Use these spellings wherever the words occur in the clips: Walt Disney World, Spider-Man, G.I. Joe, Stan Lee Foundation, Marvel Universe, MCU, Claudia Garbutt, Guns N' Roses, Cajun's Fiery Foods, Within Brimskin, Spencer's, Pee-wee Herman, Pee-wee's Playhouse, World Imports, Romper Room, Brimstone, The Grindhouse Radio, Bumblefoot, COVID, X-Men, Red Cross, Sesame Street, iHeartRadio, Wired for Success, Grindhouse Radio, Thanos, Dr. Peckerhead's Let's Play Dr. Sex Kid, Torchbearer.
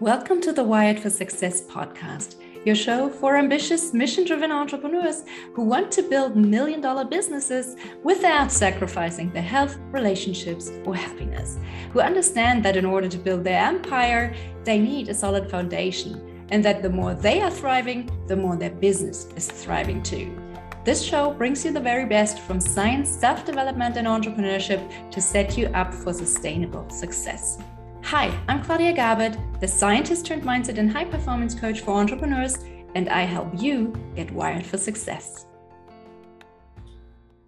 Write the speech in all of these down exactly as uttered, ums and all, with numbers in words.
Welcome to the Wired for Success podcast, your show for ambitious, mission-driven entrepreneurs who want to build million-dollar businesses without sacrificing their health, relationships, or happiness, who understand that in order to build their empire, they need a solid foundation, and that the more they are thriving, the more their business is thriving too. This show brings you the very best from science, self-development, and entrepreneurship to set you up for sustainable success. Hi, I'm Claudia Garbutt, the scientist turned mindset and high performance coach for entrepreneurs, and I help you get wired for success.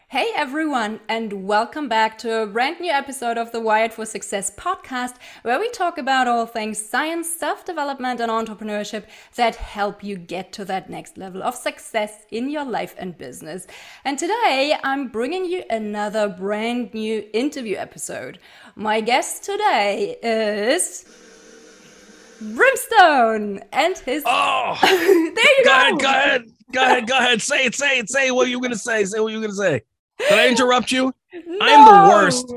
Hey everyone, and welcome back to a brand new episode of the Wired for Success podcast, where we talk about all things science, self-development, and entrepreneurship that help you get to that next level of success in your life and business. And today I'm bringing you another brand new interview episode. My guest today is Brimstone and his... Oh! There you go! Go ahead, go ahead, go ahead, go ahead. Say it, say it, say what you're going to say, say what you're going to say. Did I interrupt you? No. I'm the worst.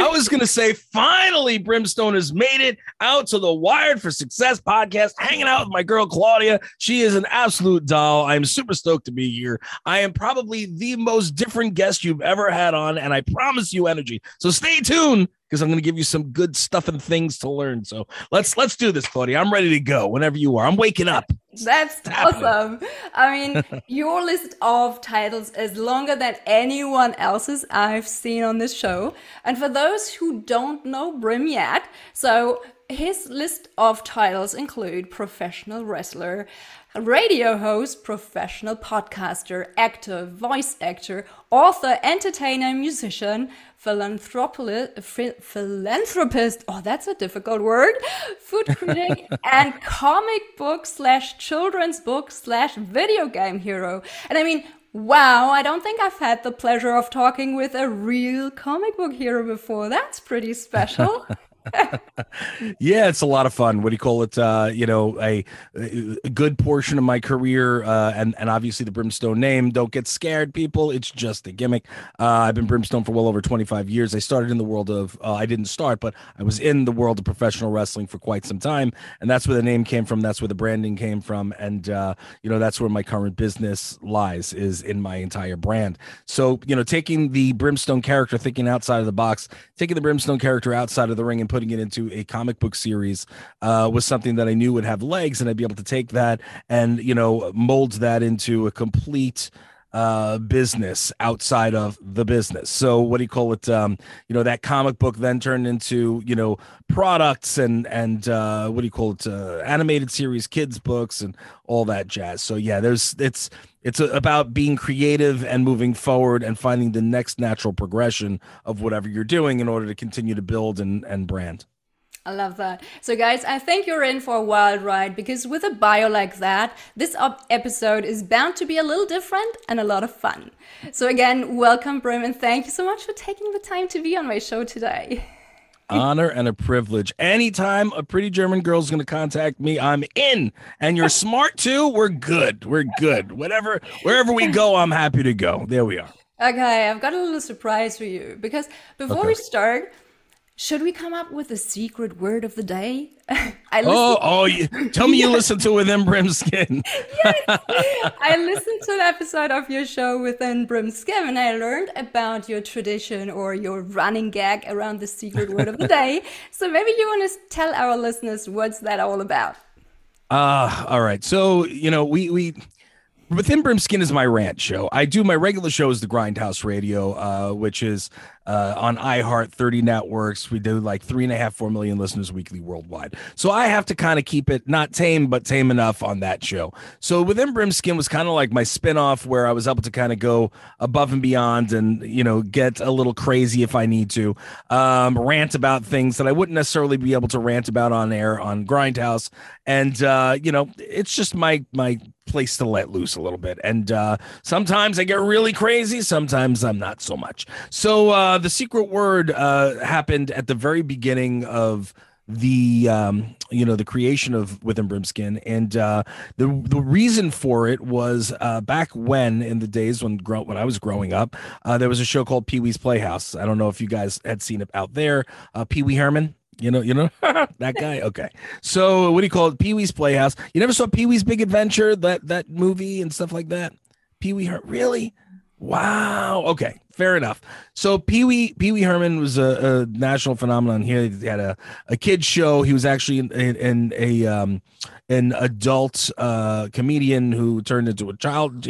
I was going to say, finally, Brimstone has made it out to the Wired for Success podcast, hanging out with my girl, Claudia. She is an absolute doll. I'm super stoked to be here. I am probably the most different guest you've ever had on, and I promise you energy. So stay tuned, because I'm going to give you some good stuff and things to learn. So let's let's do this, Claudia. I'm ready to go whenever you are. I'm waking up. That's awesome. I mean, your list of titles is longer than anyone else's I've seen on this show. And for those who don't know Brim yet, so his list of titles include professional wrestler, radio host, professional podcaster, actor, voice actor, author, entertainer, musician, philanthropist, oh, that's a difficult word, food critic, and comic book slash children's book slash video game hero. And I mean, wow, I don't think I've had the pleasure of talking with a real comic book hero before. That's pretty special. Yeah, it's a lot of fun. What do you call it? Uh, you know, a, a good portion of my career, uh, and, and obviously the Brimstone name. Don't get scared, people. It's just a gimmick. Uh, I've been Brimstone for well over twenty-five years. I started in the world of, uh, I didn't start, but I was in the world of professional wrestling for quite some time. And that's where the name came from. That's where the branding came from. And, uh, you know, that's where my current business lies, is in my entire brand. So, you know, taking the Brimstone character, thinking outside of the box, taking the Brimstone character outside of the ring and putting it into a comic book series uh, was something that I knew would have legs, and I'd be able to take that and, you know, mold that into a complete uh, business outside of the business. So what do you call it? Um, you know, that comic book then turned into, you know, products and, and uh, what do you call it? Uh, animated series, kids books, and all that jazz. So yeah, there's, it's, it's about being creative and moving forward and finding the next natural progression of whatever you're doing in order to continue to build and, and brand. I love that. So guys, I think you're in for a wild ride, because with a bio like that, this op- episode is bound to be a little different and a lot of fun. So again, welcome Brim, and thank you so much for taking the time to be on my show today. Honor and a privilege. Anytime a pretty German girl's going to contact me, I'm in. And you're smart too. We're good. We're good. Whatever, wherever we go, I'm happy to go. There we are. Okay, I've got a little surprise for you, because before okay. we start, should we come up with a secret word of the day? I listen- oh, oh! You, tell me you listen to Within Brimskin. Yes, I listened to an episode of your show Within Brimskin, and I learned about your tradition or your running gag around the secret word of the day. So maybe you want to tell our listeners what's that all about? Ah, uh, all right. So you know, we we. Within Brimskin is my rant show. I do my regular show is the Grindhouse Radio, uh, which is uh, on iHeart, thirty networks. We do like three and a half, four million listeners weekly worldwide. So I have to kind of keep it not tame, but tame enough on that show. So Within Brimskin was kind of like my spinoff, where I was able to kind of go above and beyond and, you know, get a little crazy if I need to, um, rant about things that I wouldn't necessarily be able to rant about on air on Grindhouse. And, uh, you know, it's just my, my, place to let loose a little bit, and uh sometimes I get really crazy, sometimes I'm not so much. So uh the secret word uh happened at the very beginning of the um you know the creation of Within Brimskin, and uh the the reason for it was uh back when in the days when grow when I was growing up, uh there was a show called Pee-wee's Playhouse. I don't know if you guys had seen it out there. uh Pee-wee Herman, You know, you know, that guy. OK, so what do you call it? Pee-wee's Playhouse. You never saw Pee-wee's Big Adventure, that that movie and stuff like that? Pee-wee Herman. Really? Wow. OK, fair enough. So Pee-wee Pee-wee Herman was a, a national phenomenon here. He had a, a kid's show. He was actually in, in, in a um, an adult uh, comedian who turned into a child.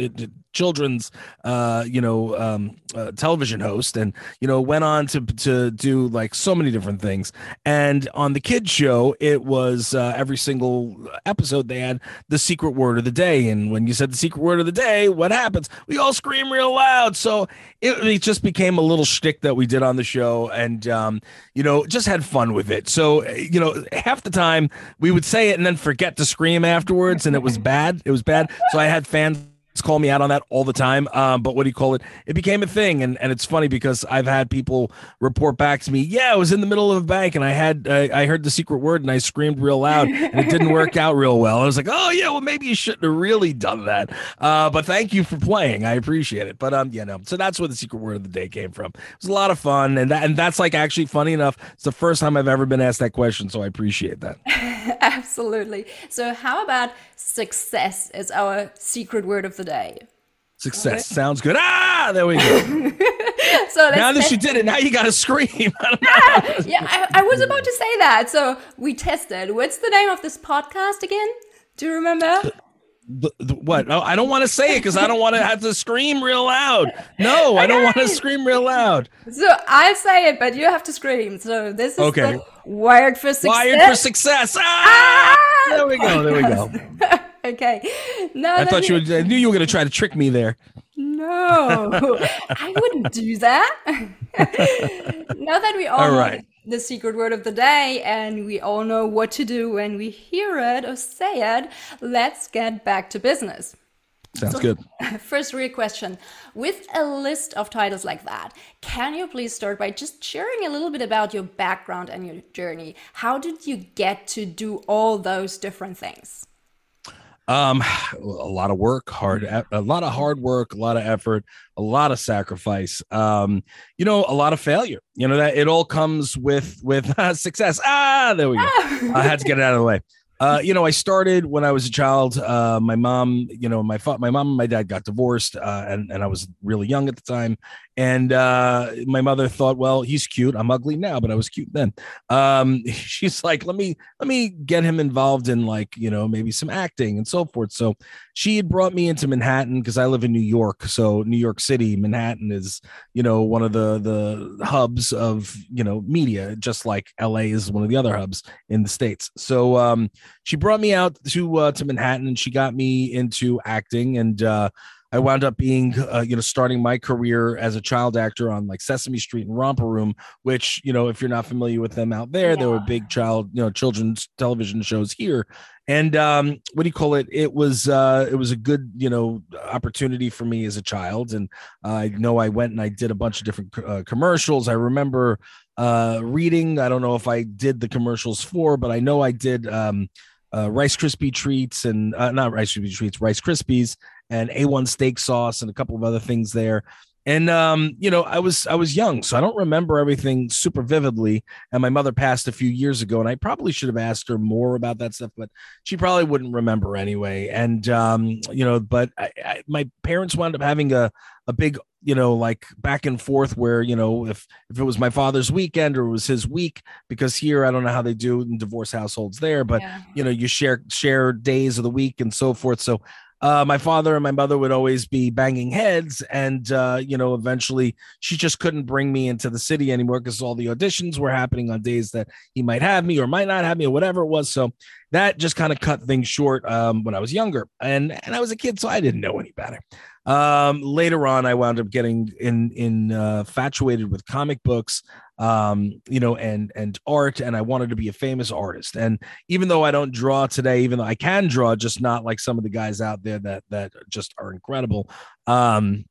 children's uh you know um uh, television host, and you know went on to to do like so many different things. And on the kids show, it was uh, every single episode they had the secret word of the day, and when you said the secret word of the day, what happens? We all scream real loud. So it, it just became a little shtick that we did on the show, and um you know just had fun with it. So you know half the time we would say it and then forget to scream afterwards, and it was bad. It was bad. So I had fans call me out on that all the time. Um, but what do you call it? It became a thing. And, and it's funny because I've had people report back to me. Yeah, I was in the middle of a bank and I had, uh, I heard the secret word and I screamed real loud and it didn't work out real well. I was like, oh yeah, well maybe you shouldn't have really done that. Uh, but thank you for playing. I appreciate it. But, um, you know, so that's where the secret word of the day came from. It was a lot of fun. And that, and that's like actually funny enough. It's the first time I've ever been asked that question. So I appreciate that. Absolutely. So how about success as our secret word of the day? Success. Okay. Sounds good. Ah, there we go. So now that you did it, now you got to scream. I don't know. Yeah, I, I was about to say that. So we tested. What's the name of this podcast again? Do you remember? The, the, the, what? Oh, I don't want to say it because I don't want to have to scream real loud. No, okay. I don't want to scream real loud. So I'll say it, but you have to scream. So this is okay. The Wired for Success. Wired for Success. Ah! Ah, there we go. There we go. Okay. No, I thought you were, I knew you were going to try to trick me there. No, I wouldn't do that. Now that we all, all right. know the secret word of the day and we all know what to do when we hear it or say it, let's get back to business. Sounds so, good. First real question. With a list of titles like that, can you please start by just sharing a little bit about your background and your journey? How did you get to do all those different things? Um, a lot of work, hard, a lot of hard work, a lot of effort, a lot of sacrifice, um, you know, a lot of failure, you know, that it all comes with, with uh, success. Ah, there we go. I had to get it out of the way. Uh, you know, I started when I was a child. Uh, my mom, you know, my fa- my mom and my dad got divorced, uh, and, and I was really young at the time. And uh, my mother thought, well, he's cute. I'm ugly now, but I was cute then. Um, she's like, let me let me get him involved in, like, you know, maybe some acting and so forth. So she had brought me into Manhattan because I live in New York. So New York City, Manhattan is, you know, one of the the hubs of, you know, media, just like L A is one of the other hubs in the States. So um, she brought me out to uh, to Manhattan, and she got me into acting, and uh I wound up being, uh, you know, starting my career as a child actor on like Sesame Street and Romper Room, which, you know, if you're not familiar with them out there, yeah. There were big child, you know, children's television shows here. And um, what do you call it? It was uh, it was a good, you know, opportunity for me as a child. And uh, I know I went and I did a bunch of different uh, commercials. I remember uh, reading. I don't know if I did the commercials for, but I know I did um, uh, Rice Krispie treats and uh, not Rice Krispie treats, Rice Krispies. And A one steak sauce and a couple of other things there. And, um, you know, I was I was young, so I don't remember everything super vividly. And my mother passed a few years ago, and I probably should have asked her more about that stuff, but she probably wouldn't remember anyway. And, um, you know, but I, I, my parents wound up having a, a big, you know, like back and forth where, you know, if if it was my father's weekend or it was his week, because here, I don't know how they do in divorce households there, but, yeah. You know, you share share days of the week and so forth. So Uh, my father and my mother would always be banging heads. And, uh, you know, eventually she just couldn't bring me into the city anymore because all the auditions were happening on days that he might have me or might not have me or whatever it was. So that just kind of cut things short um, when I was younger and, and I was a kid, so I didn't know any better. Um, later on, I wound up getting in, in, uh, infatuated with comic books, um, you know, and, and art. And I wanted to be a famous artist. And even though I don't draw today, even though I can draw, just not like some of the guys out there that, that just are incredible. Um,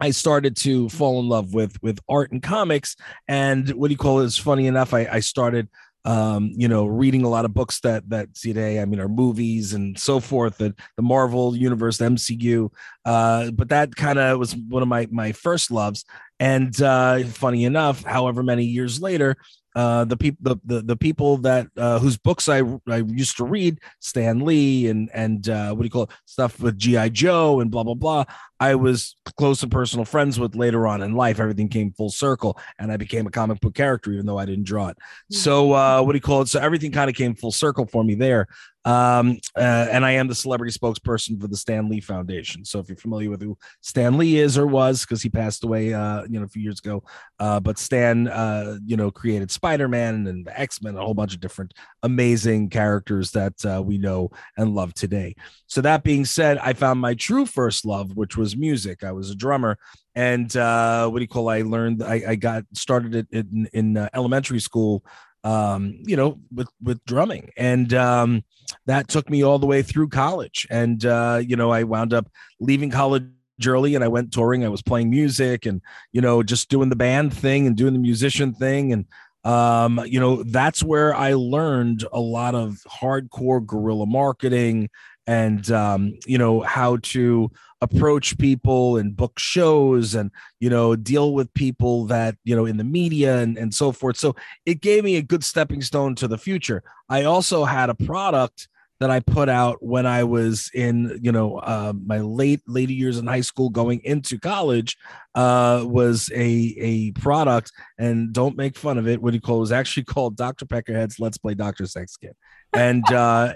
I started to fall in love with, with art and comics. And what do you call it? It's funny enough. I, I started, um, you know, reading a lot of books that, that today, I mean, are movies and so forth, that the Marvel Universe, the M C U. Uh, but that kind of was one of my, my first loves. And uh, funny enough, however many years later, uh, the people, the, the the people that uh, whose books I I used to read, Stan Lee and and uh, what do you call it, stuff with G I Joe and blah blah blah. I was close and personal friends with later on in life. Everything came full circle, and I became a comic book character, even though I didn't draw it. So uh, what do you call it? So everything kind of came full circle for me there. Um, uh, and I am the celebrity spokesperson for the Stan Lee Foundation. So if you're familiar with who Stan Lee is or was, because he passed away, uh, you know, a few years ago. Uh, but Stan, uh, you know, created Spider-Man and the X-Men, a whole bunch of different amazing characters that uh, we know and love today. So that being said, I found my true first love, which was music. I was a drummer, and uh what do you call I learned I, I got started it in, in uh, elementary school, um you know, with with drumming, and um that took me all the way through college. And uh you know, I wound up leaving college early, and I went touring. I was playing music and, you know, just doing the band thing and doing the musician thing. And um you know, that's where I learned a lot of hardcore guerrilla marketing and um you know, how to approach people and book shows and, you know, deal with people that, you know, in the media and, and so forth. So it gave me a good stepping stone to the future. I also had a product that I put out when I was in, you know, uh, my late, later years in high school going into college, uh, was a, a product, and don't make fun of it, what do you call it, it was actually called Doctor Peckerhead's Let's Play Doctor Sex Kid. And, uh,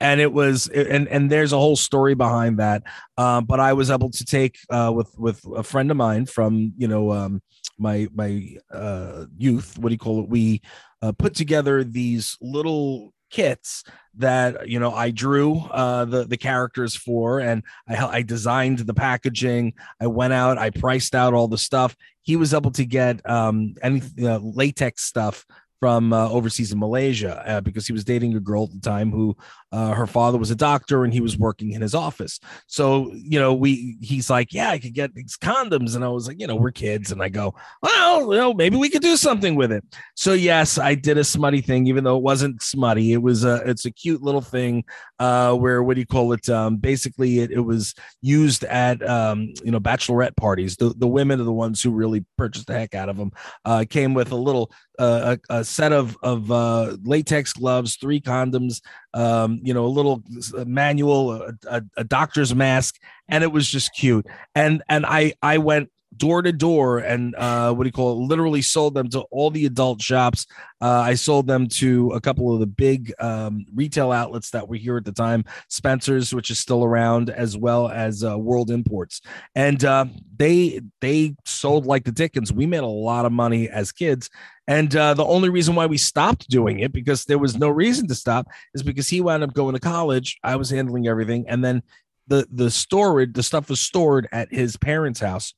And it was, and and there's a whole story behind that. Uh, but I was able to take uh, with with a friend of mine from, you know, um, my my uh, youth. What do you call it? We uh, put together these little kits that, you know, I drew uh, the the characters for, and I, I designed the packaging. I went out, I priced out all the stuff. He was able to get um, any uh, latex stuff from uh, overseas in Malaysia, uh, because he was dating a girl at the time who uh, her father was a doctor and he was working in his office. So, you know, we, he's like, yeah, I could get these condoms. And I was like, you know, we're kids. And I go, well, you know, maybe we could do something with it. So yes, I did a smutty thing, even though it wasn't smutty. It was a, it's a cute little thing uh, where, what do you call it? Um, basically it, it was used at, um, you know, bachelorette parties. The, the women are the ones who really purchased the heck out of them. Uh, came with a little, uh, a, a set of of uh, latex gloves, three condoms, um, you know, a little manual, a, a, a doctor's mask, and it was just cute. And and I I went door to door and uh, what do you call it? Literally sold them to all the adult shops. Uh, I sold them to a couple of the big um, retail outlets that were here at the time, Spencer's, which is still around, as well as uh, World Imports, and uh, they they sold like the dickens. We made a lot of money as kids. And uh, the only reason why we stopped doing it, because there was no reason to stop, is because he wound up going to college. I was handling everything. And then the the storage, the stuff was stored at his parents' house,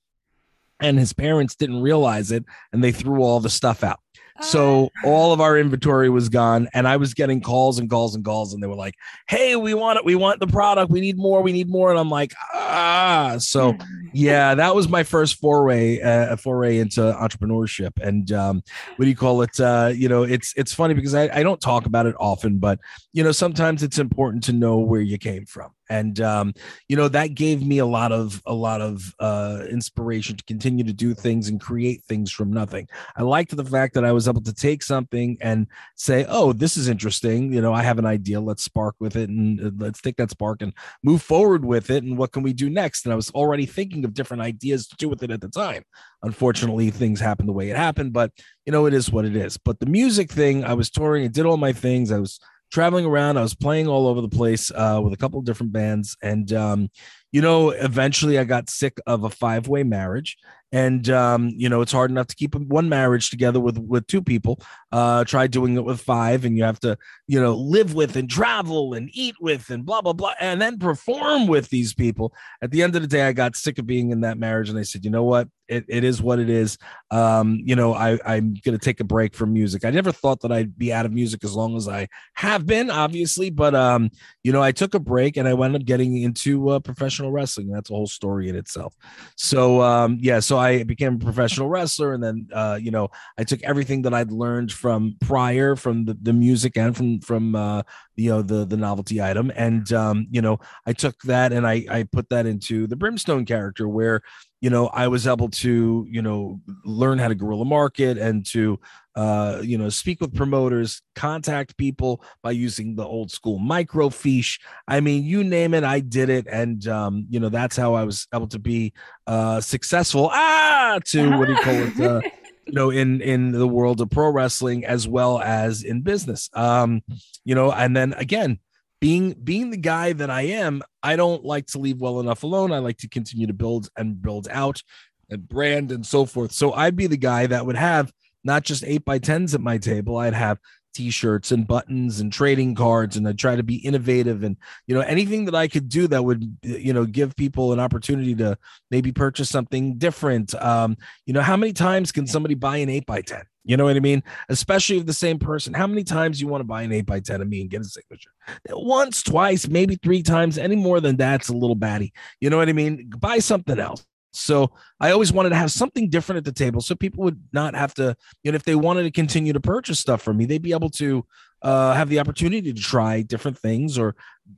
and his parents didn't realize it, and they threw all the stuff out. So all of our inventory was gone, and I was getting calls and calls and calls, and they were like, hey, we want it. We want the product. We need more. We need more. And I'm like, ah, so yeah, that was my first foray, uh, foray into entrepreneurship. And um, what do you call it? Uh, you know, it's, it's funny because I, I don't talk about it often, but you know, sometimes it's important to know where you came from. And, um, you know, that gave me a lot of a lot of uh, inspiration to continue to do things and create things from nothing. I liked the fact that I was able to take something and say, oh, this is interesting. You know, I have an idea. Let's spark with it, and let's take that spark and move forward with it. And what can we do next? And I was already thinking of different ideas to do with it at the time. Unfortunately, things happened the way it happened. But, you know, it is what it is. But the music thing, I was touring and did all my things. I was traveling around. I was playing all over the place uh, with a couple of different bands. And, um, you know, eventually I got sick of a five way marriage. And, um, you know, it's hard enough to keep one marriage together with with two people. Uh, try doing it with five, and you have to, you know, live with and travel and eat with and blah, blah, blah, and then perform with these people. At the end of the day, I got sick of being in that marriage. And I said, you know what? It, it is what it is. Um, you know, I, I'm going to take a break from music. I never thought that I'd be out of music as long as I have been, obviously. But, um, you know, I took a break and I wound up getting into uh, professional wrestling. That's a whole story in itself. So, um, yeah, so I became a professional wrestler. And then, uh, you know, I took everything that I'd learned from prior, from the, the music and from from uh, you know, the, the novelty item. And, um, you know, I took that and I, I put that into the Brimstone character where, you know, I was able to, you know, learn how to guerrilla market and to, uh, you know, speak with promoters, contact people by using the old school microfiche. I mean, you name it, I did it. And, um, you know, that's how I was able to be uh, successful. Ah, to what do you call it? Uh, you know, in, in the world of pro wrestling as well as in business, um, you know, and then again, being, being the guy that I am, I don't like to leave well enough alone. I like to continue to build and build out and brand and so forth. So I'd be the guy that would have not just eight by tens at my table. I'd have t-shirts and buttons and trading cards. And I try to be innovative and, you know, anything that I could do that would, you know, give people an opportunity to maybe purchase something different. Um, you know, how many times can somebody buy an eight by ten? You know what I mean? Especially if the same person, how many times you want to buy an eight by ten of me and get a signature? Once, twice, maybe three times, any more than that's a little batty. You know what I mean? Buy something else. So I always wanted to have something different at the table so people would not have to, you know, if they wanted to continue to purchase stuff from me, they'd be able to uh, have the opportunity to try different things or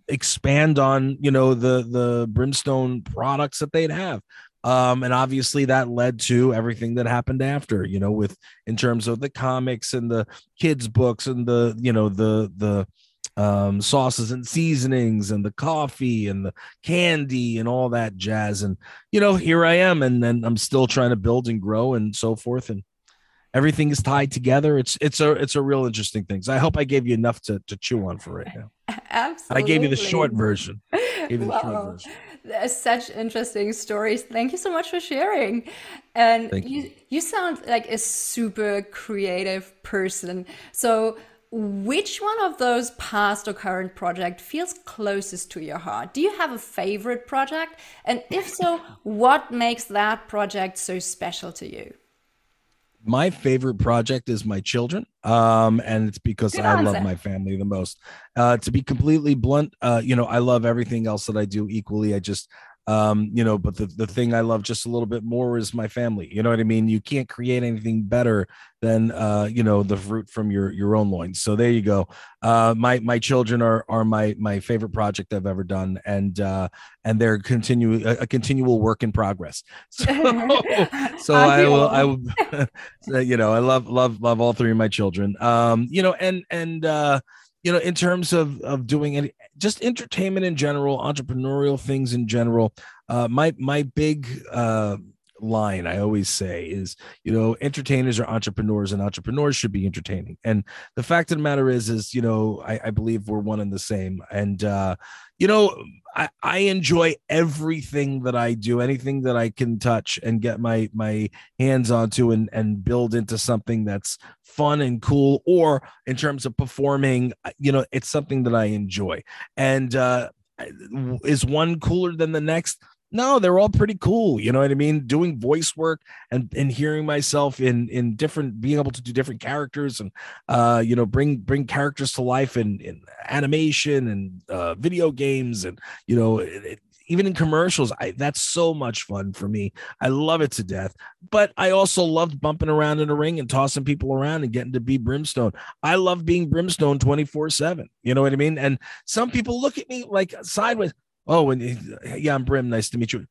expand on, you know, the, the Brimstone products that they'd have. Um, and obviously that led to everything that happened after, you know, with in terms of the comics and the kids books and the, you know, the, the, Um, sauces and seasonings and the coffee and the candy and all that jazz. And, you know, here I am, and then I'm still trying to build and grow and so forth. And everything is tied together. It's, it's a, it's a real interesting thing. So I hope I gave you enough to, to chew on for right now. Absolutely. I gave you the short version. Gave you the wow. short version. There's such interesting stories. Thank you so much for sharing. And Thank you, you, you sound like a super creative person. So, which one of those past or current project feels closest to your heart? Do you have a favorite project? And if so, what makes that project so special to you? My favorite project is my children. Um, and it's because Good I answer. love my family the most. Uh, to be completely blunt, uh, you know, I love everything else that I do equally. I just, um, you know, but the, the thing I love just a little bit more is my family. You know what I mean? You can't create anything better than, uh, you know, the fruit from your, your own loins. So there you go. Uh, my, my children are, are my, my favorite project I've ever done. And, uh, and they're continue a, a continual work in progress. So, so I will, I will, you know, I love, love, love all three of my children. Um, you know, and, and, uh, you know, in terms of, of doing any, just entertainment in general, entrepreneurial things in general, uh, my, my big, uh, line I always say is, you know, entertainers are entrepreneurs and entrepreneurs should be entertaining. And the fact of the matter is, is, you know, I, I believe we're one and the same. And, uh, you know, I, I enjoy everything that I do, anything that I can touch and get my, my hands onto and, and build into something that's fun and cool, or in terms of performing, you know, it's something that I enjoy. And, uh, is one cooler than the next? No, they're all pretty cool. You know what I mean? Doing voice work and, and hearing myself in, in different, being able to do different characters and, uh, you know, bring, bring characters to life in, in animation and, uh, video games and, you know, it, it, even in commercials, I, that's so much fun for me. I love it to death, but I also loved bumping around in a ring and tossing people around and getting to be Brimstone. I love being Brimstone twenty-four seven. You know what I mean? And some people look at me like sideways. Oh, and yeah, I'm Brim. Nice to meet you.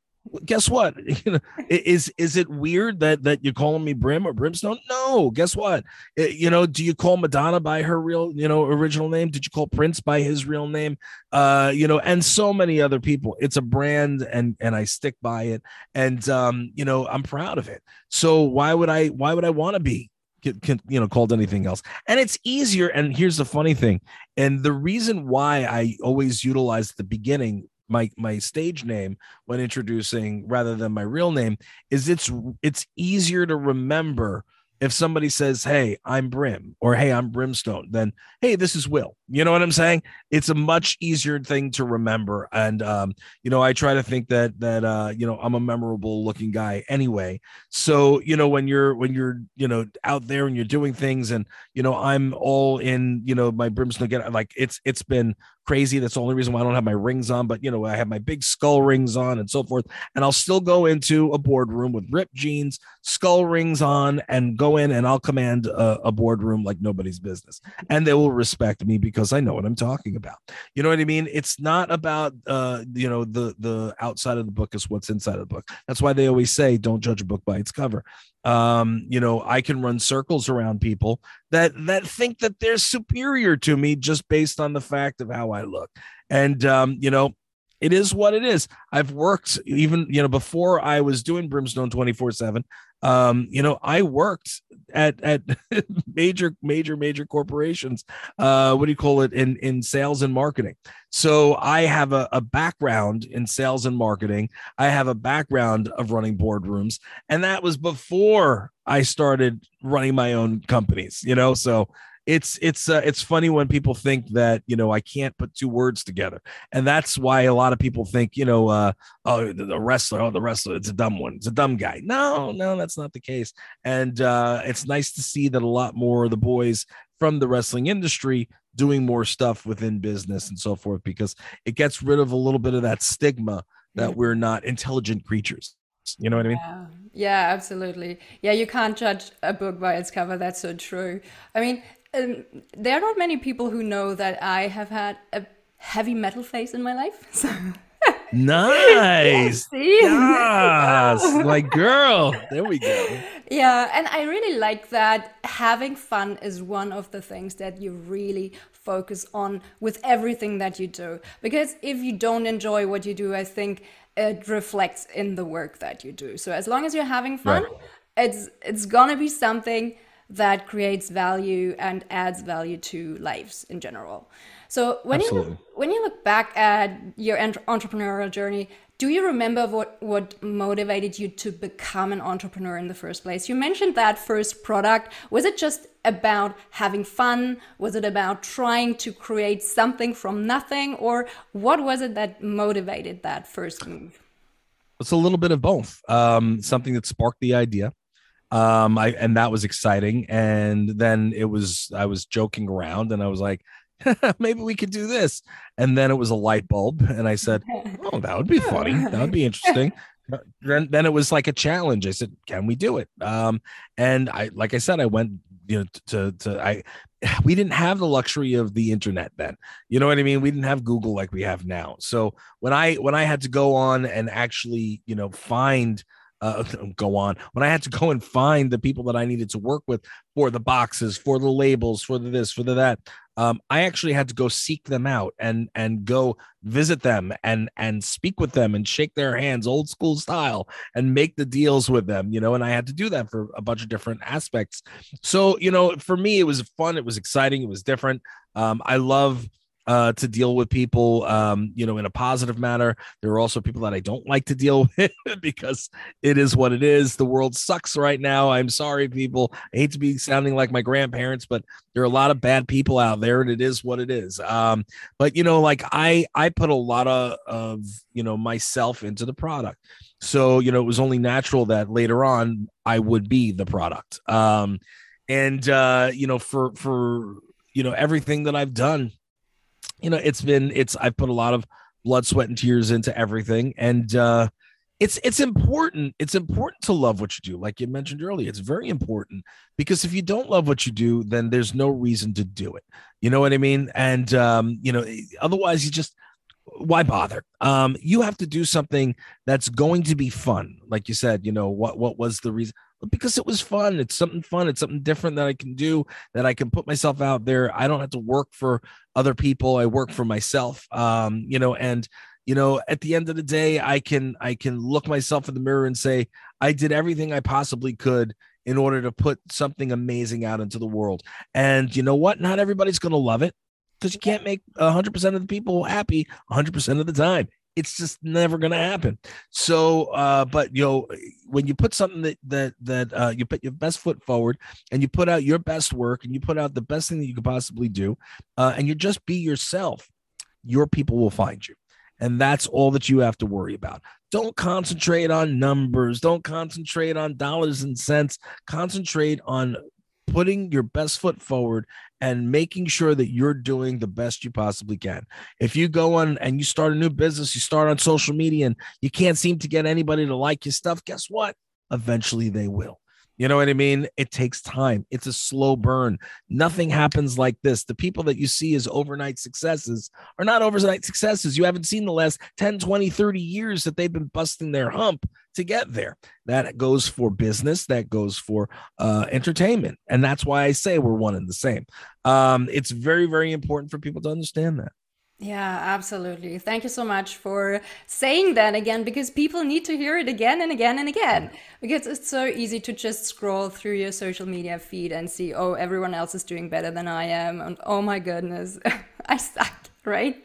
Guess what? You know, is is it weird that that you're calling me Brim or Brimstone? No. Guess what? It, you know, do you call Madonna by her real, you know, original name? Did you call Prince by his real name? Uh, you know, and so many other people. It's a brand, and and I stick by it, and um, you know, I'm proud of it. So why would I? Why would I want to be? Can, can, you know, called anything else? And it's easier. And here's the funny thing. And the reason why I always utilize the beginning. My my stage name when introducing rather than my real name is it's it's easier to remember if somebody says, hey, I'm Brim or hey, I'm Brimstone, then hey, this is Will. You know what I'm saying? It's a much easier thing to remember. And, um, you know, I try to think that that, uh, you know, I'm a memorable looking guy anyway. So, you know, when you're when you're, you know, out there and you're doing things and, you know, I'm all in, you know, my Brimstone get like it's it's been crazy. That's the only reason why I don't have my rings on, but you know, I have my big skull rings on and so forth. And I'll still go into a boardroom with ripped jeans, skull rings on, and go in, and I'll command a, a boardroom like nobody's business. And they will respect me because I know what I'm talking about. You know what I mean? It's not about, uh, you know, the, the outside of the book is what's inside of the book. That's why they always say, don't judge a book by its cover. Um, you know, I can run circles around people that that think that they're superior to me just based on the fact of how I look. And, um, you know, it is what it is. I've worked even, you know, before I was doing Brimstone twenty-four seven. Um, you know, I worked at at major, major, major corporations. Uh, what do you call it in, in sales and marketing? So I have a, a background in sales and marketing. I have a background of running boardrooms, and that was before I started running my own companies. You know, so it's it's uh, it's funny when people think that, you know, I can't put two words together, and that's why a lot of people think, you know, uh, oh, the wrestler, oh, the wrestler, it's a dumb one, it's a dumb guy. No, no, that's not the case. And uh, it's nice to see that a lot more of the boys from the wrestling industry doing more stuff within business and so forth, because it gets rid of a little bit of that stigma that we're not intelligent creatures. You know what I mean? Yeah. yeah, absolutely. Yeah, you can't judge a book by its cover. That's so true. I mean, Um, there are not many people who know that I have had a heavy metal phase in my life. So. Nice. Yes, yes. Like, girl, there we go. Yeah, and I really like that. Having fun is one of the things that you really focus on with everything that you do. Because if you don't enjoy what you do, I think it reflects in the work that you do. So as long as you're having fun, right. it's it's going to be something that creates value and adds value to lives in general. So when Absolutely. you look, when you look back at your ent- entrepreneurial journey, do you remember what, what motivated you to become an entrepreneur in the first place? You mentioned that first product. Was it just about having fun? Was it about trying to create something from nothing? Or what was it that motivated that first move? It's a little bit of both. Um, something that sparked the idea. Um, I, and that was exciting. And then it was, I was joking around and I was like, maybe we could do this. And then it was a light bulb. And I said, oh, that would be funny. That would be interesting. Then, then it was like a challenge. I said, can we do it? Um, and I, like I said, I went, you know, to, to, I, we didn't have the luxury of the internet then, you know what I mean? We didn't have Google like we have now. So when I, when I had to go on and actually, you know, find Uh, go on when I had to go and find the people that I needed to work with for the boxes, for the labels, for the this, for the that, um, I actually had to go seek them out and and go visit them and and speak with them and shake their hands old school style and make the deals with them, you know, and I had to do that for a bunch of different aspects. So, you know, for me, it was fun. It was exciting. It was different. Um, I love Uh, to deal with people, um, you know, in a positive manner. There are also people that I don't like to deal with because it is what it is. The world sucks right now. I'm sorry, people. I hate to be sounding like my grandparents, but there are a lot of bad people out there, and it is what it is. Um, but, you know, like I, I put a lot of, of, you know, myself into the product. So, you know, it was only natural that later on I would be the product. Um, and, uh, you know, for, for, you know, everything that I've done, you know, it's been it's I've put a lot of blood, sweat and tears into everything. And uh, it's it's important. It's important to love what you do. Like you mentioned earlier, it's very important, because if you don't love what you do, then there's no reason to do it. You know what I mean? And, um, you know, otherwise you just why bother? Um, you have to do something that's going to be fun. Like you said, you know, what what was the reason? Because it was fun. It's something fun. It's something different that I can do, that I can put myself out there. I don't have to work for other people. I work for myself, um, you know, and, you know, at the end of the day, I can I can look myself in the mirror and say, I did everything I possibly could in order to put something amazing out into the world. And you know what? Not everybody's going to love it, because you can't make one hundred percent of the people happy one hundred percent of the time. It's just never going to happen. So, uh, but, you know, when you put something that, that, that uh, you put your best foot forward and you put out your best work and you put out the best thing that you could possibly do, uh, and you just be yourself, your people will find you. And that's all that you have to worry about. Don't concentrate on numbers. Don't concentrate on dollars and cents. Concentrate on putting your best foot forward and making sure that you're doing the best you possibly can. If you go on and you start a new business, you start on social media and you can't seem to get anybody to like your stuff, guess what? Eventually they will. You know what I mean? It takes time. It's a slow burn. Nothing happens like this. The people that you see as overnight successes are not overnight successes. You haven't seen the last ten, twenty, thirty years that they've been busting their hump to get there. That goes for business. That goes for uh, entertainment. And that's why I say we're one and the same. Um, it's very, very important for people to understand that. Yeah, absolutely. Thank you so much for saying that again, because people need to hear it again and again and again, because it's so easy to just scroll through your social media feed and see, oh, everyone else is doing better than I am. And oh my goodness, I suck, right?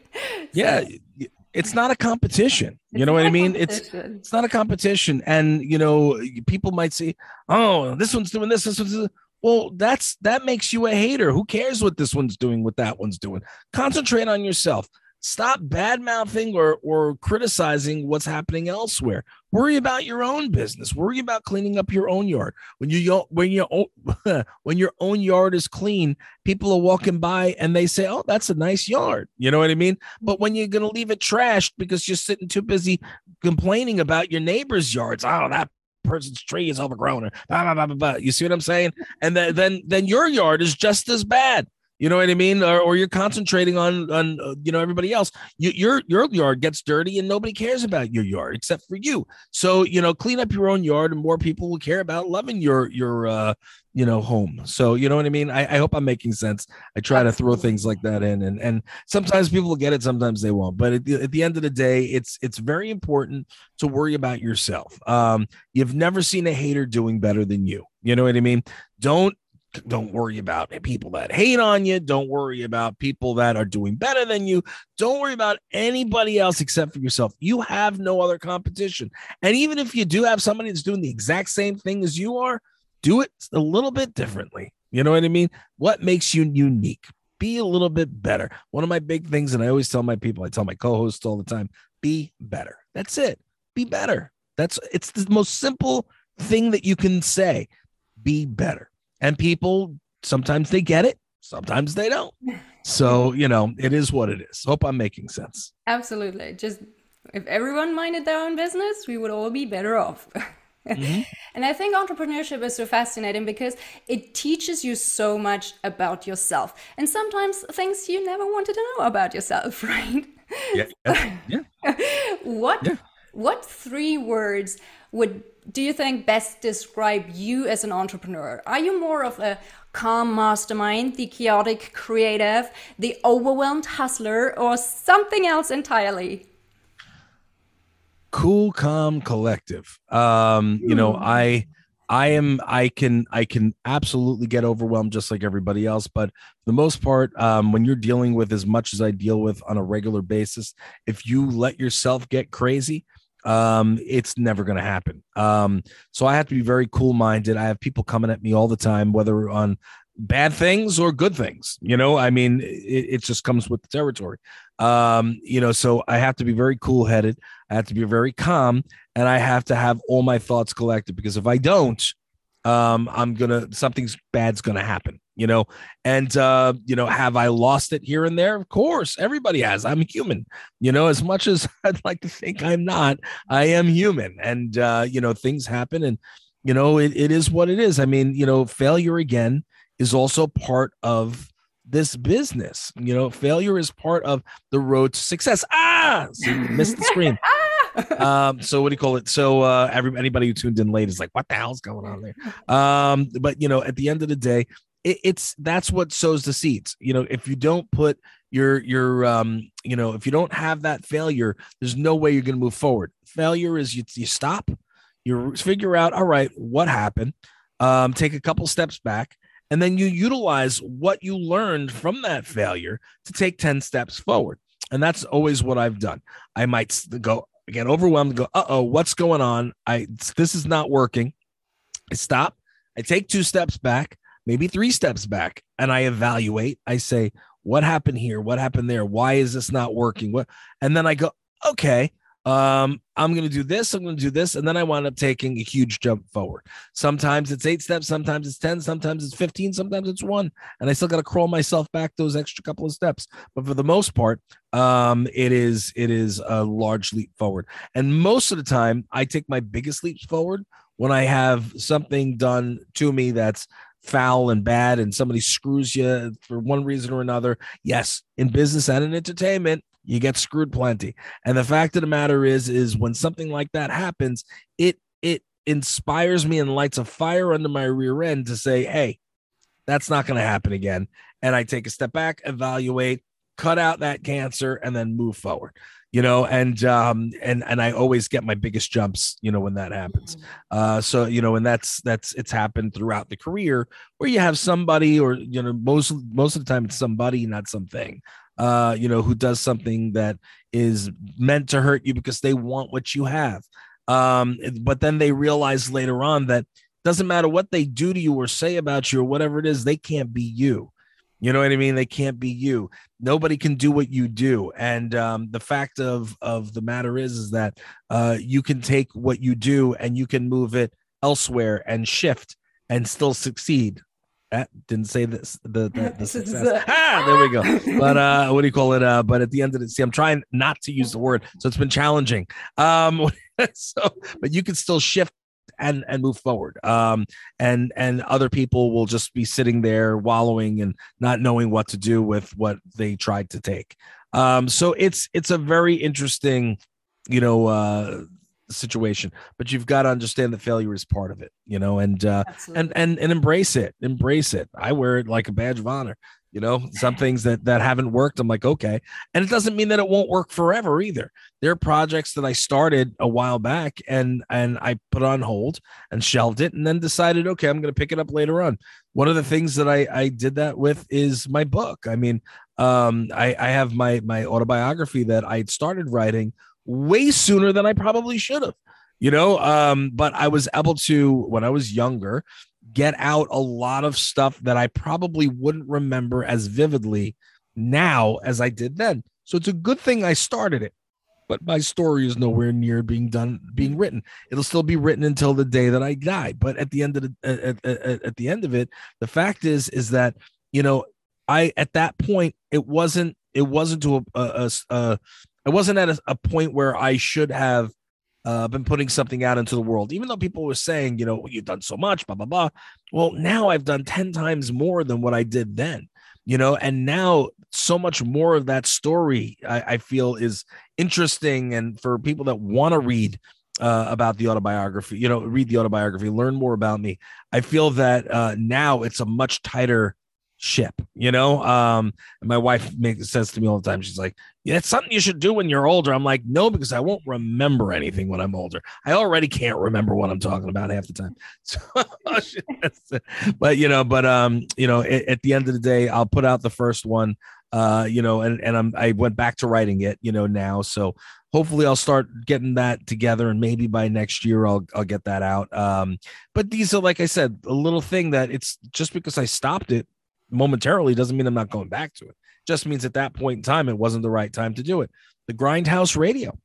Yeah. So- It's not a competition. You know what I mean? It's it's not a competition. And, you know, people might say, oh, this one's doing this, this one's doing this. Well, that's that makes you a hater. Who cares what this one's doing, what that one's doing? Concentrate on yourself. Stop bad-mouthing or, or criticizing what's happening elsewhere. Worry about your own business. Worry about cleaning up your own yard. When you when your own, when your own yard is clean, people are walking by and they say, "Oh, that's a nice yard." You know what I mean? But when you're going to leave it trashed because you're sitting too busy complaining about your neighbor's yards, oh, that person's tree is overgrown, or blah, blah, blah, blah, blah. You see what I'm saying? And then then then your yard is just as bad. You know what I mean? Or, or you're concentrating on, on uh, you know, everybody else. You, your your yard gets dirty and nobody cares about your yard except for you. So, you know, clean up your own yard and more people will care about loving your, your uh, you know, home. So, you know what I mean? I, I hope I'm making sense. I try to throw things like that in. And, and sometimes people will get it. Sometimes they won't. But at the, at the end of the day, it's it's very important to worry about yourself. Um, you've never seen a hater doing better than you. You know what I mean? Don't. Don't worry about people that hate on you. Don't worry about people that are doing better than you. Don't worry about anybody else except for yourself. You have no other competition. And even if you do have somebody that's doing the exact same thing as you are, do it a little bit differently. You know what I mean? What makes you unique? Be a little bit better. One of my big things, and I always tell my people, I tell my co-hosts all the time, be better. That's it. Be better. That's it's the most simple thing that you can say. Be better. And people, sometimes they get it, sometimes they don't. So, you know, it is what it is. Hope I'm making sense. Absolutely. Just if everyone minded their own business, we would all be better off. Mm-hmm. And I think entrepreneurship is so fascinating because it teaches you so much about yourself. And sometimes things you never wanted to know about yourself, right? Yeah. yeah. What, yeah. What three words would do you think best describe you as an entrepreneur? Are you more of a calm mastermind, the chaotic creative, the overwhelmed hustler, or something else entirely? Cool, calm, collective. Um, you know, I, I am, I can, I can absolutely get overwhelmed just like everybody else. But for the most part, um, when you're dealing with as much as I deal with on a regular basis, if you let yourself get crazy, um it's never going to happen. Um so I have to be very cool-minded. I have people coming at me all the time, whether on bad things or good things. You know, I mean, it, it just comes with the territory. Um you know, so I have to be very cool-headed. I have to be very calm, and I have to have all my thoughts collected, because if I don't, um I'm gonna something's bad's gonna happen. You know, and, uh, you know, have I lost it here and there? Of course, everybody has. I'm human. You know, as much as I'd like to think I'm not, I am human. And, uh, you know, things happen, and, you know, it, it is what it is. I mean, you know, failure again is also part of this business. You know, failure is part of the road to success. Ah, so you missed the screen. um so what do you call it so uh every, anybody who tuned in late is like, what the hell's going on there? Um but you know, at the end of the day, it, it's that's what sows the seeds. You know, if you don't put your your um you know, if you don't have that failure, there's no way you're going to move forward. Failure is you, you stop, you figure out, all right, what happened, um take a couple steps back, and then you utilize what you learned from that failure to take ten steps forward. And that's always what I've done. I might go get overwhelmed, go, uh-oh, what's going on? I, this is not working. I stop. I take two steps back, maybe three steps back, and I evaluate. I say, what happened here? What happened there? Why is this not working? What? And then I go, okay, Um, I'm going to do this. I'm going to do this. And then I wound up taking a huge jump forward. Sometimes it's eight steps. Sometimes it's ten. Sometimes it's fifteen. Sometimes it's one. And I still got to crawl myself back those extra couple of steps. But for the most part, um, it is, it is a large leap forward. And most of the time I take my biggest leaps forward when I have something done to me that's foul and bad and somebody screws you for one reason or another. Yes, in business and in entertainment, you get screwed plenty. And the fact of the matter is, is when something like that happens, it it inspires me and lights a fire under my rear end to say, hey, that's not going to happen again. And I take a step back, evaluate, cut out that cancer, and then move forward. You know, and um, and and I always get my biggest jumps, you know, when that happens. Uh, so, you know, and that's that's it's happened throughout the career where you have somebody, or, you know, most most of the time it's somebody, not something. Uh, you know, who does something that is meant to hurt you because they want what you have. Um, but then they realize later on that doesn't matter what they do to you or say about you or whatever it is, they can't be you. You know what I mean? They can't be you. Nobody can do what you do. And um, the fact of, of the matter is, is that uh, you can take what you do and you can move it elsewhere and shift and still succeed. That didn't say this. The, the, the success. Ah, there we go. But uh, what do you call it? Uh, but at the end of it, see, I'm trying not to use the word, so it's been challenging. Um, so, but you can still shift and and move forward. Um, and and other people will just be sitting there wallowing and not knowing what to do with what they tried to take. Um, so it's it's a very interesting, you know, uh, situation, but you've got to understand that failure is part of it, you know, and, uh, and, and, and embrace it, embrace it. I wear it like a badge of honor, you know, some things that, that haven't worked. I'm like, okay. And it doesn't mean that it won't work forever either. There are projects that I started a while back and, and I put on hold and shelved it and then decided, okay, I'm going to pick it up later on. One of the things that I, I did that with is my book. I mean, um, I, I have my, my autobiography that I started writing way sooner than I probably should have, you know, um, but I was able to, when I was younger, get out a lot of stuff that I probably wouldn't remember as vividly now as I did then. So it's a good thing I started it, but my story is nowhere near being done, being written. It'll still be written until the day that I die. But at the end of the, at, at, at the end of it, the fact is, is that, you know, I, at that point, it wasn't, it wasn't to a, a, a, a I wasn't at a, a point where I should have uh, been putting something out into the world, even though people were saying, you know, well, you've done so much, blah, blah, blah. Well, now I've done ten times more than what I did then, you know, and now so much more of that story I, I feel is interesting. And for people that want to read uh, about the autobiography, you know, read the autobiography, learn more about me. I feel that uh, now it's a much tighter ship, you know, um, and my wife makes says to me all the time. She's like, yeah, it's something you should do when you're older. I'm like, no, because I won't remember anything when I'm older. I already can't remember what I'm talking about half the time. So, but you know, but um, you know, at, at the end of the day, I'll put out the first one, uh, you know, and and I'm I went back to writing it, you know, now. So hopefully, I'll start getting that together, and maybe by next year, I'll I'll get that out. Um, but these are, like I said, a little thing that it's just because I stopped it momentarily doesn't mean I'm not going back to it. Just means at that point in time, it wasn't the right time to do it. The Grindhouse Radio.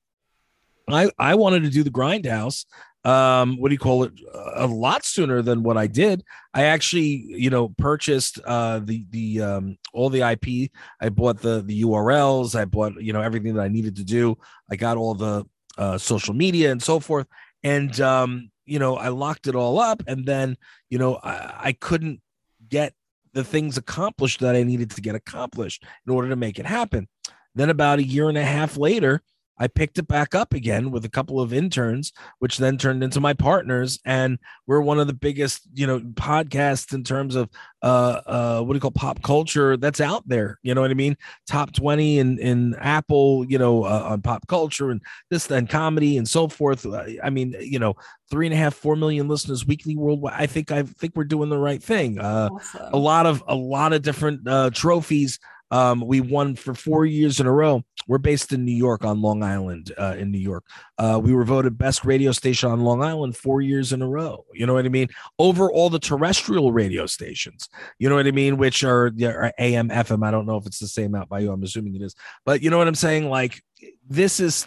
I, I wanted to do the Grindhouse. Um, what do you call it? A lot sooner than what I did. I actually, you know, purchased uh, the, the um, all the I P. I bought the, the U R Ls. I bought, you know, everything that I needed to do. I got all the uh, social media and so forth. And, um, you know, I locked it all up. And then, you know, I, I couldn't get the things accomplished that I needed to get accomplished in order to make it happen. Then about a year and a half later, I picked it back up again with a couple of interns, which then turned into my partners. And we're one of the biggest, you know, podcasts in terms of uh, uh, what do you call pop culture that's out there. You know what I mean? Top twenty in, in Apple, you know, uh, on pop culture and this and comedy and so forth. I mean, you know, three and a half, four million listeners weekly worldwide. I think I think we're doing the right thing. Uh, awesome. A lot of a lot of different uh, trophies. Um, we won for four years in a row. We're based in New York, on Long Island, uh, in New York. Uh, we were voted best radio station on Long Island four years in a row. You know what I mean? Over all the terrestrial radio stations, you know what I mean? Which are, are A M, F M. I don't know if it's the same out by you. I'm assuming it is. But you know what I'm saying? Like, this is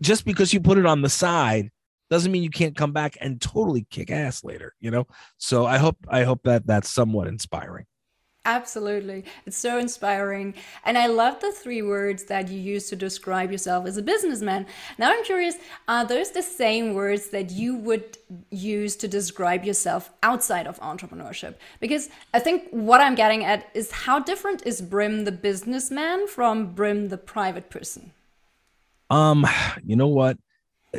just because you put it on the side doesn't mean you can't come back and totally kick ass later, you know? So I hope, I hope that that's somewhat inspiring. Absolutely. It's so inspiring. And I love the three words that you use to describe yourself as a businessman. Now I'm curious, are those the same words that you would use to describe yourself outside of entrepreneurship? Because I think what I'm getting at is how different is Brim the businessman from Brim the private person? Um, you know what?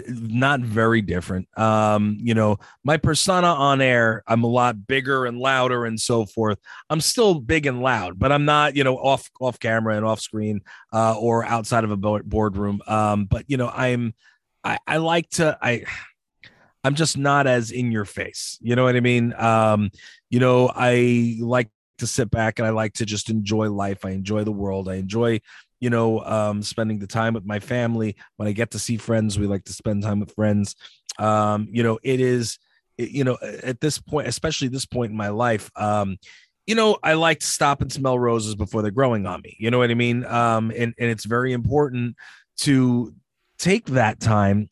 Not very different. Um, you know, my persona on air, I'm a lot bigger and louder and so forth. I'm still big and loud, but I'm not, you know, off off camera and off screen uh, or outside of a boardroom. Um, but, you know, I'm I, I like to I I'm just not as in your face. You know what I mean? Um, you know, I like to sit back and I like to just enjoy life. I enjoy the world. I enjoy you know, um, spending the time with my family. When I get to see friends, we like to spend time with friends. Um, you know, it is, it, you know, at this point, especially this point in my life, um, you know, I like to stop and smell roses before they're growing on me. You know what I mean? Um, and, and it's very important to take that time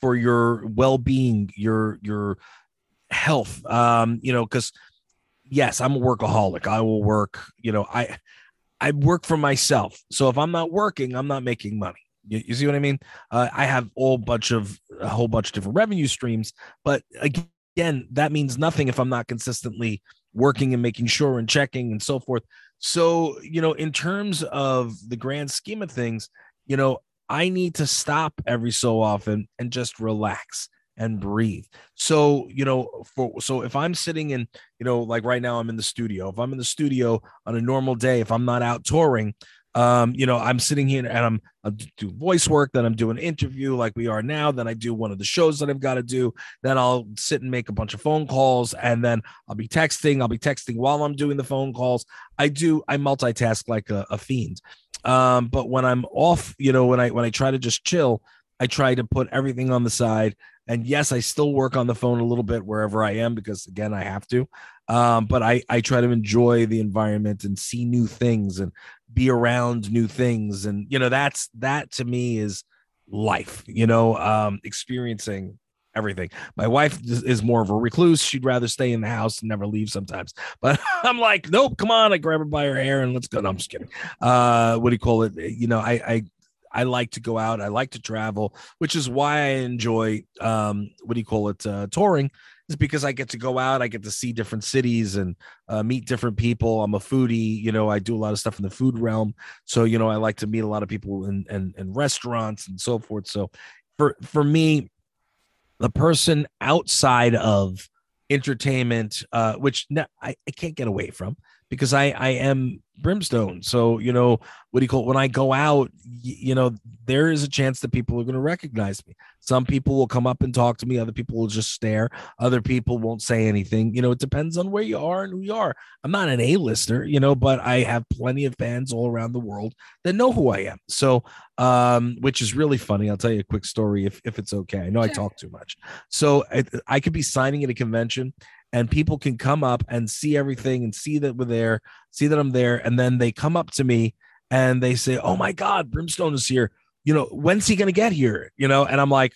for your well-being, your, your health, um, you know, because yes, I'm a workaholic. I will work, you know, I, I work for myself. So if I'm not working, I'm not making money. You, you see what I mean? Uh, I have all bunch of a whole bunch of different revenue streams, but again, that means nothing if I'm not consistently working and making sure and checking and so forth. So, you know, in terms of the grand scheme of things, you know, I need to stop every so often and just relax and breathe. So, you know, for, so if I'm sitting in, you know, like right now I'm in the studio, if I'm in the studio on a normal day, if I'm not out touring, um, you know, I'm sitting here and I'm, I do voice work, then I'm doing an interview like we are now. Then I do one of the shows that I've got to do. Then I'll sit and make a bunch of phone calls. And then I'll be texting. I'll be texting while I'm doing the phone calls. I do, I multitask like a, a fiend. Um, but when I'm off, you know, when I, when I try to just chill, I try to put everything on the side. And yes, I still work on the phone a little bit wherever I am, because again, I have to, um, but I, I try to enjoy the environment and see new things and be around new things. And, you know, that's, that to me is life, you know, um, experiencing everything. My wife is more of a recluse. She'd rather stay in the house and never leave sometimes, but I'm like, nope, come on. I grab her by her hair and let's go. No, I'm just kidding. Uh, what do you call it? You know, I, I, I like to go out. I like to travel, which is why I enjoy, um, what do you call it? Uh, touring, is because I get to go out. I get to see different cities and uh, meet different people. I'm a foodie. You know, I do a lot of stuff in the food realm. So, you know, I like to meet a lot of people in, in, in restaurants and so forth. So for, for me, the person outside of entertainment, uh, which no, I, I can't get away from, because I, I am Brimstone. So, you know, what do you call it? When I go out, you know, there is a chance that people are going to recognize me. Some people will come up and talk to me. Other people will just stare. Other people won't say anything. You know, it depends on where you are and who you are. I'm not an A-lister, you know, but I have plenty of fans all around the world that know who I am. So, um, which is really funny. I'll tell you a quick story if, if it's okay. I know sure. I talk too much. So I, I could be signing at a convention, and people can come up and see everything and see that we're there, see that I'm there. And then they come up to me and they say, oh my God, Brimstone is here. You know, when's he going to get here? You know? And I'm like,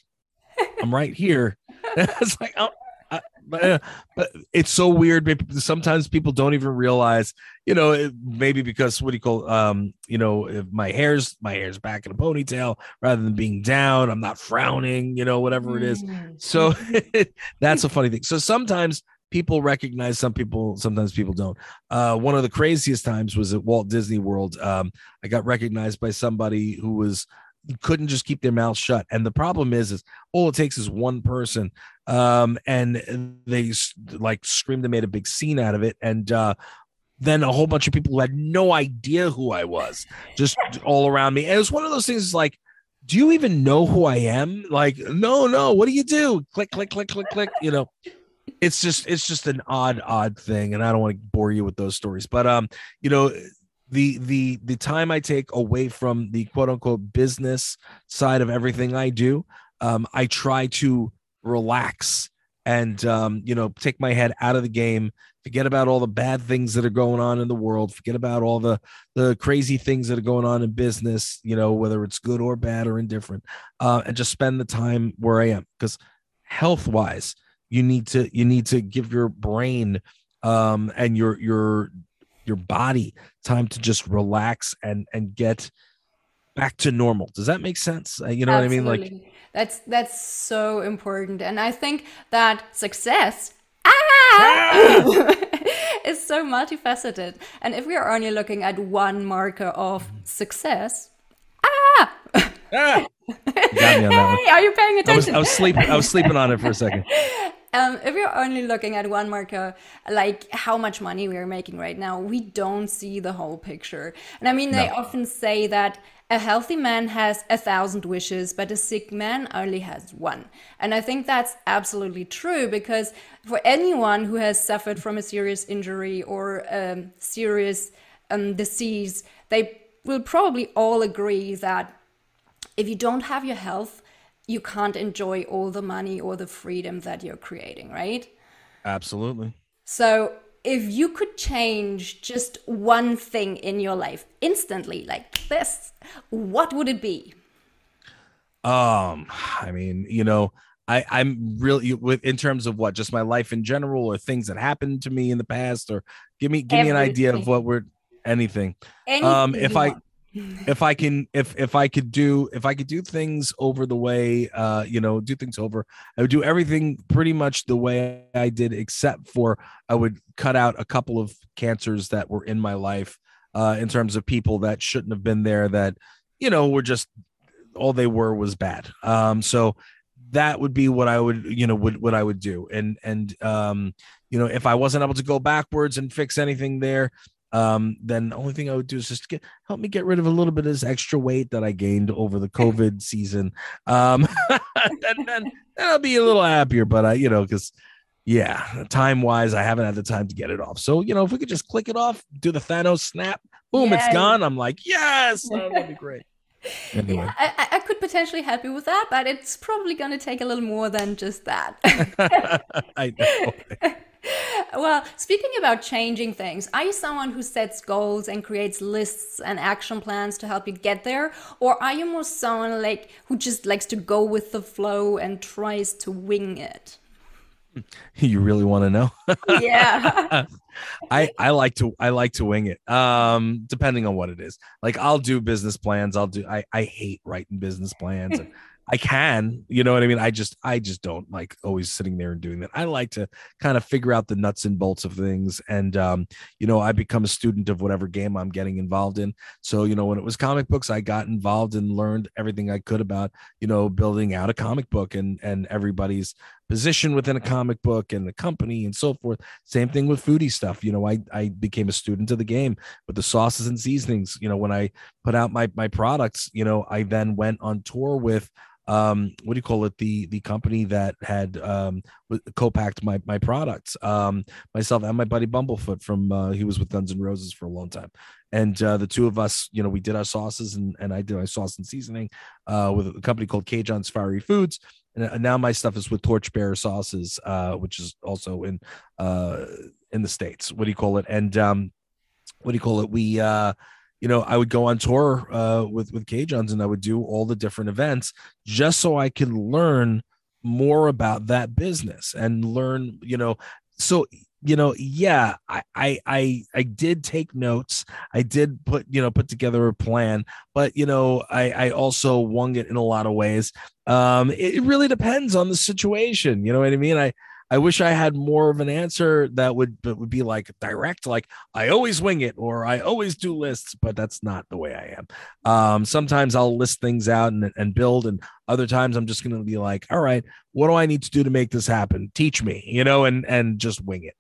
I'm right here. It's like, oh, I, but, but it's so weird. Sometimes people don't even realize, you know, maybe because what do you call, um, you know, if my hair's, my hair's back in a ponytail rather than being down, I'm not frowning, you know, whatever it is. So that's a funny thing. So sometimes people recognize, some people, sometimes people don't. Uh, one of the craziest times was at Walt Disney World. Um, I got recognized by somebody who was couldn't just keep their mouth shut. And the problem is, is all it takes is one person. Um, and they like screamed and made a big scene out of it. And uh, then a whole bunch of people who had no idea who I was just all around me. And it was one of those things like, do you even know who I am? Like, no, no. What do you do? Click, click, click, click, click. You know, It's just it's just an odd, odd thing. And I don't want to bore you with those stories. But, um, you know, the the the time I take away from the quote unquote business side of everything I do, um, I try to relax and, um, you know, take my head out of the game, forget about all the bad things that are going on in the world, forget about all the, the crazy things that are going on in business, you know, whether it's good or bad or indifferent, uh, and just spend the time where I am. Because health wise, you need to, you need to give your brain um, and your, your, your body time to just relax and, and get back to normal. Does that make sense? You know Absolutely. What I mean? Like that's, that's so important. And I think that success ah! is so multifaceted. And if we are only looking at one marker of success, ah, ah! You got me on that. Hey, are you paying attention? I was, I was sleeping. I was sleeping on it for a second. Um, if you're only looking at one marker, like how much money we are making right now, we don't see the whole picture. And I mean, they no. often say that a healthy man has a thousand wishes, but a sick man only has one. And I think that's absolutely true, because for anyone who has suffered from a serious injury or um, serious um, disease, they will probably all agree that if you don't have your health, you can't enjoy all the money or the freedom that you're creating, right? Absolutely. So if you could change just one thing in your life instantly, like this, what would it be? Um, I mean, you know, I, I'm really with in terms of what, just my life in general, or things that happened to me in the past, or give me give Everything. me an idea of what we're anything. anything um, if I. Want. If I can, if, if I could do, if I could do things over the way, uh, you know, do things over, I would do everything pretty much the way I did, except for I would cut out a couple of cancers that were in my life, uh, in terms of people that shouldn't have been there, that, you know, were just, all they were was bad. Um, so that would be what I would, you know, would, what I would do. And, and, um, you know, if I wasn't able to go backwards and fix anything there, Um, then the only thing I would do is just get, help me get rid of a little bit of this extra weight that I gained over the COVID season. Um, and then I'll be a little happier, but I, you know, cause yeah, time wise, I haven't had the time to get it off. So, you know, if we could just click it off, do the Thanos snap, boom, yes. It's gone. I'm like, yes, that would be great. Anyway. Yeah, I, I could potentially help you with that, but it's probably going to take a little more than just that. I know. Well, speaking about changing things, are you someone who sets goals and creates lists and action plans to help you get there? Or are you more someone like who just likes to go with the flow and tries to wing it? You really want to know? Yeah. I, I like to I like to wing it, um, depending on what it is. Like I'll do business plans. I'll do I, I hate writing business plans. And, I can, you know what I mean? I just, I just don't like always sitting there and doing that. I like to kind of figure out the nuts and bolts of things. And, um, you know, I become a student of whatever game I'm getting involved in. So, you know, when it was comic books, I got involved and learned everything I could about, you know, building out a comic book and, and everybody's position within a comic book and the company and so forth. Same thing with foodie stuff. You know, I, I became a student of the game with the sauces and seasonings. You know, when I put out my, my products, you know, I then went on tour with, um, what do you call it? The, the company that had, um, co-packed my, my products, um, myself and my buddy Bumblefoot from, uh, he was with Guns N' Roses for a long time. And, uh, the two of us, you know, we did our sauces and, and I did my sauce and seasoning, uh, with a company called Cajun's Fiery Foods. And now my stuff is with Torchbearer sauces, uh, which is also in, uh, in the States, what do you call it? And, um, what do you call it? We, uh, you know, I would go on tour uh, with, with Cajun's and I would do all the different events just so I could learn more about that business and learn, you know, so, you know, yeah, I, I, I, I did take notes. I did put, you know, put together a plan, but, you know, I, I also wung it in a lot of ways. Um, it, it really depends on the situation. You know what I mean? I, I wish I had more of an answer that would that would be like direct, like I always wing it or I always do lists, but that's not the way I am. Um, sometimes I'll list things out and, and build, and other times I'm just going to be like, all right, what do I need to do to make this happen? Teach me, you know, and and just wing it.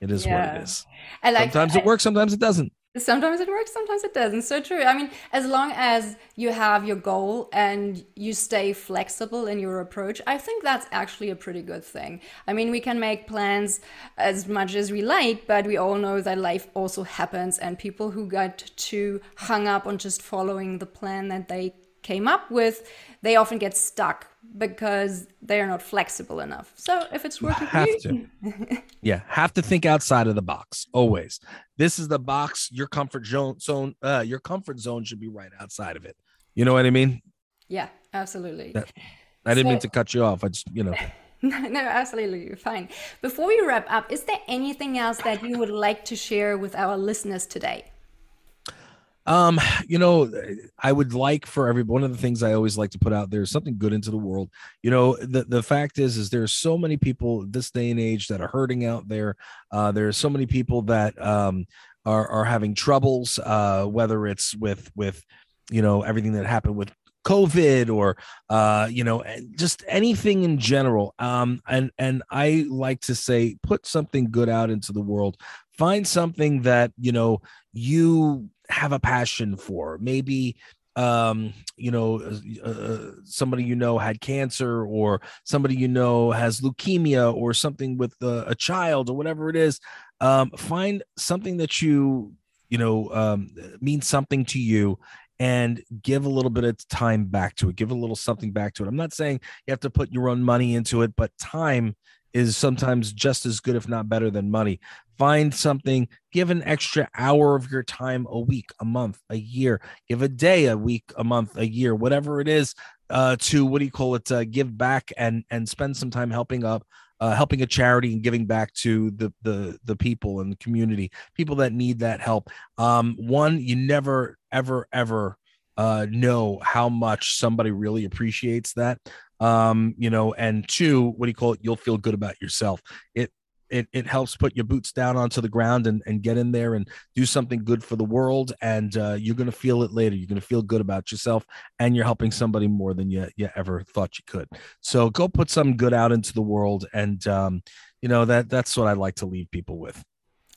It is yeah. what it is. I like sometimes that. It works, sometimes it doesn't. Sometimes it works, sometimes it doesn't. So true. I mean, as long as you have your goal and you stay flexible in your approach, I think that's actually a pretty good thing. I mean, we can make plans as much as we like, but we all know that life also happens, and people who got too hung up on just following the plan that they came up with, they often get stuck because they are not flexible enough. So if it's working, have you- to. yeah, have to think outside of the box always. This is the box. Your comfort zone. Uh, your comfort zone should be right outside of it. You know what I mean? Yeah, absolutely. That, I didn't so, mean to cut you off. I just, you know. No, no, absolutely. You're fine. Before we wrap up, is there anything else that you would like to share with our listeners today? Um, you know, I would like for every one of the things I always like to put out there is something good into the world. You know, the, the fact is, is there are so many people this day and age that are hurting out there. Uh, there are so many people that um, are, are having troubles, uh, whether it's with, with, you know, everything that happened with COVID or, uh, you know, just anything in general. Um, and, and I like to say, put something good out into the world. Find something that, you know, you have a passion for. Maybe, um, you know, uh, somebody, you know, had cancer, or somebody, you know, has leukemia, or something with a, a child, or whatever it is. Um, find something that you, you know, um, means something to you, and give a little bit of time back to it. Give a little something back to it. I'm not saying you have to put your own money into it, but time is sometimes just as good, if not better, than money. Find something, give an extra hour of your time a week, a month, a year, give a day, a week, a month, a year, whatever it is, uh, to, what do you call it, uh, give back and and spend some time helping up, uh, helping a charity and giving back to the the the people in the community, people that need that help. Um, one, you never, ever, ever uh, know how much somebody really appreciates that. Um, you know, and two, what do you call it? You'll feel good about yourself. It, it, it helps put your boots down onto the ground and, and get in there and do something good for the world. And, uh, you're going to feel it later. You're going to feel good about yourself, and you're helping somebody more than you, you ever thought you could. So go put some good out into the world. And, um, you know, that, that's what I like to leave people with.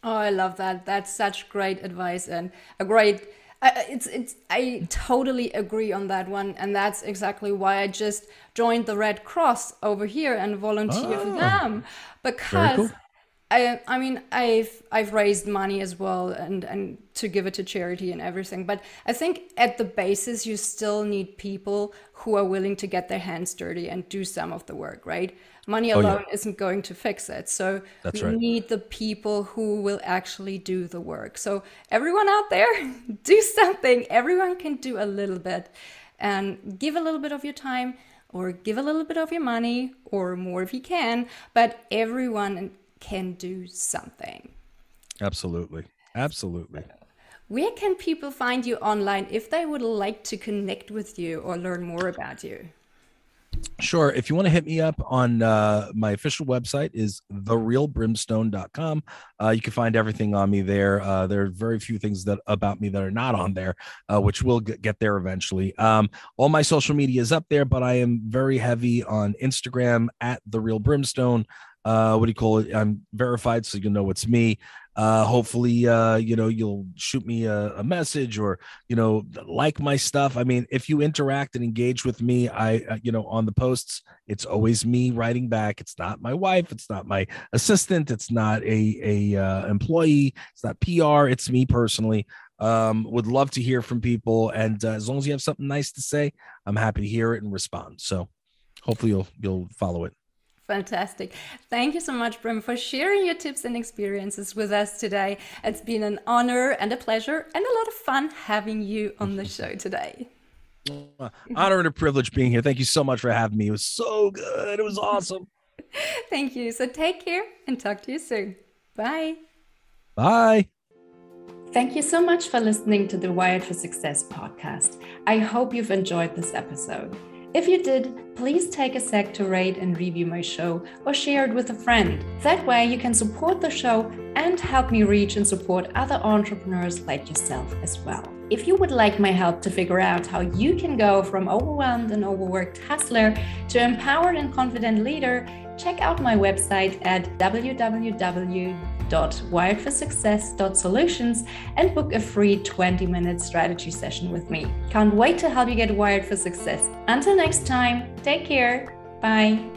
Oh, I love that. That's such great advice and a great, Uh, it's it's I totally agree on that one, and that's exactly why I just joined the Red Cross over here and volunteer oh, for them, because cool. I I mean I've I've raised money as well and and to give it to charity and everything, but I think at the basis you still need people who are willing to get their hands dirty and do some of the work, right? Money alone oh, yeah. isn't going to fix it. So That's we right. need the people who will actually do the work. So everyone out there, do something. Everyone can do a little bit, and give a little bit of your time, or give a little bit of your money, or more if you can, but everyone can do something. Absolutely. Absolutely. Where can people find you online if they would like to connect with you or learn more about you? Sure. If you want to hit me up on uh, my official website is the real brimstone dot com. Uh, you can find everything on me there. Uh, there are very few things that about me that are not on there, uh, which will get, get there eventually. Um, all my social media is up there, but I am very heavy on Instagram at the real brimstone. Uh, what do you call it? I'm verified, so you'll know it's me. Uh, hopefully, uh, you know, you'll shoot me a, a message, or, you know, like my stuff. I mean, if you interact and engage with me, I, uh, you know, on the posts, it's always me writing back. It's not my wife. It's not my assistant. It's not a, a, uh, employee. It's not P R. It's me personally. Um, would love to hear from people. And uh, as long as you have something nice to say, I'm happy to hear it and respond. So hopefully you'll, you'll follow it. Fantastic. Thank you so much, Brim, for sharing your tips and experiences with us today. It's been an honor and a pleasure and a lot of fun having you on the show today. Honor and a privilege being here. Thank you so much for having me. It was so good. It was awesome. Thank you. So take care and talk to you soon. Bye. Bye. Thank you so much for listening to the Wired for Success podcast. I hope you've enjoyed this episode. If you did, please take a sec to rate and review my show or share it with a friend. That way you can support the show and help me reach and support other entrepreneurs like yourself as well. If you would like my help to figure out how you can go from overwhelmed and overworked hustler to empowered and confident leader, check out my website at w w w dot wired for success dot solutions and book a free twenty minute strategy session with me. Can't wait to help you get wired for success. Until next time, take care. Bye.